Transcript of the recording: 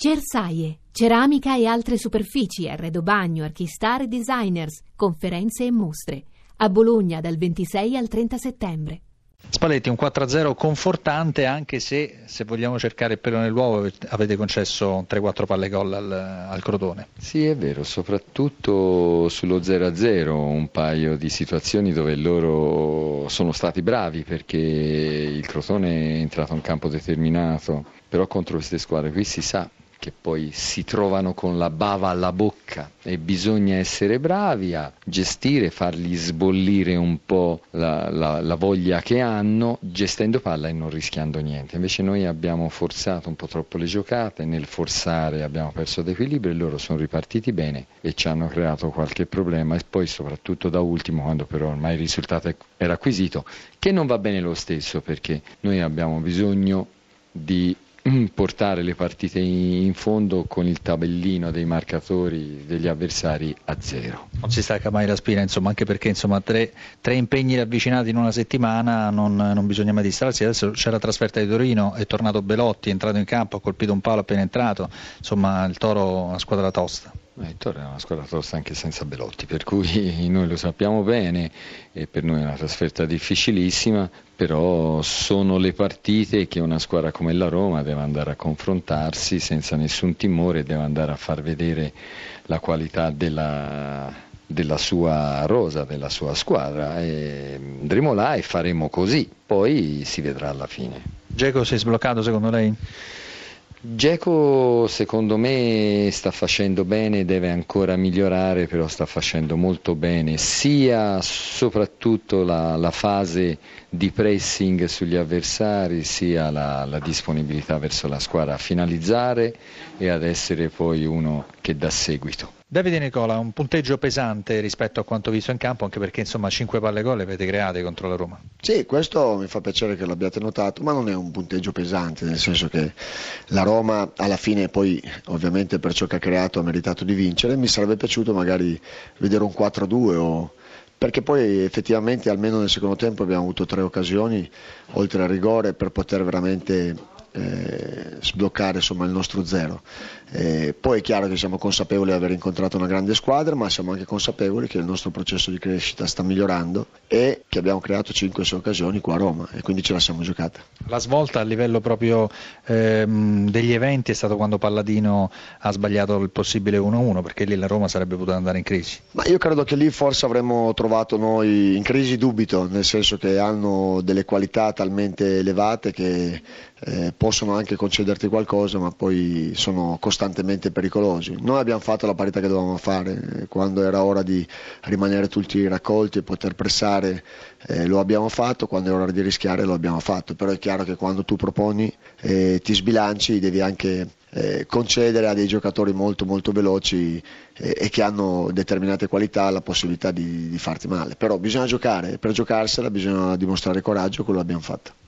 Cersaie, ceramica e altre superfici, arredo bagno, archistar e designers, conferenze e mostre. A Bologna dal 26 al 30 settembre. Spalletti, un 4-0 confortante, anche se vogliamo cercare il pelo nell'uovo, avete concesso 3-4 palle gol al Crotone. Sì, è vero, soprattutto sullo 0-0, un paio di situazioni dove loro sono stati bravi, perché il Crotone è entrato in campo determinato, però contro queste squadre qui si sa che poi si trovano con la bava alla bocca e bisogna essere bravi a gestire, fargli sbollire un po' la voglia che hanno, gestendo palla e non rischiando niente. Invece noi abbiamo forzato un po' troppo le giocate, nel forzare abbiamo perso l'equilibrio e loro sono ripartiti bene e ci hanno creato qualche problema. E poi soprattutto da ultimo, quando però ormai il risultato era acquisito, che non va bene lo stesso, perché noi abbiamo bisogno di portare le partite in fondo con il tabellino dei marcatori degli avversari a zero. Non si stacca mai la spina, insomma, anche perché tre impegni ravvicinati in una settimana non bisogna mai distrarsi. Adesso c'è la trasferta di Torino, è tornato Belotti, è entrato in campo, ha colpito un palo appena entrato, insomma il Toro è una squadra tosta. Il Toro è una squadra tosta anche senza Belotti, per cui noi lo sappiamo bene e per noi è una trasferta difficilissima, però sono le partite che una squadra come la Roma deve andare a confrontarsi senza nessun timore, deve andare a far vedere la qualità della sua rosa, della sua squadra, e andremo là e faremo così, poi si vedrà alla fine. Dzeko si è sbloccato secondo lei? Dzeko secondo me sta facendo bene, deve ancora migliorare, però sta facendo molto bene sia soprattutto la fase di pressing sugli avversari, sia la disponibilità verso la squadra a finalizzare e ad essere poi uno che dà seguito. Davide Nicola, un punteggio pesante rispetto a quanto visto in campo, anche perché insomma 5 palle gol le avete create contro la Roma. Sì, questo mi fa piacere che l'abbiate notato, ma non è un punteggio pesante, nel senso che la Roma alla fine poi ovviamente per ciò che ha creato ha meritato di vincere. Mi sarebbe piaciuto magari vedere un 4-2 perché poi effettivamente almeno nel secondo tempo abbiamo avuto 3 occasioni oltre al rigore per poter veramente sbloccare insomma il nostro zero. Poi è chiaro che siamo consapevoli di aver incontrato una grande squadra, ma siamo anche consapevoli che il nostro processo di crescita sta migliorando e che abbiamo creato 5-6 occasioni qua a Roma e quindi ce la siamo giocata. La svolta a livello proprio degli eventi è stato quando Palladino ha sbagliato il possibile 1-1, perché lì la Roma sarebbe potuta andare in crisi. Ma io credo che lì forse avremmo trovato noi in crisi, dubito, nel senso che hanno delle qualità talmente elevate che possono anche concederti qualcosa, ma poi sono costantemente pericolosi. Noi abbiamo fatto la parità che dovevamo fare, quando era ora di rimanere tutti raccolti e poter pressare lo abbiamo fatto, quando era ora di rischiare lo abbiamo fatto, però è chiaro che quando tu proponi ti sbilanci, devi anche concedere a dei giocatori molto molto veloci e che hanno determinate qualità la possibilità di farti male, però bisogna giocare, per giocarsela bisogna dimostrare coraggio, quello abbiamo fatto.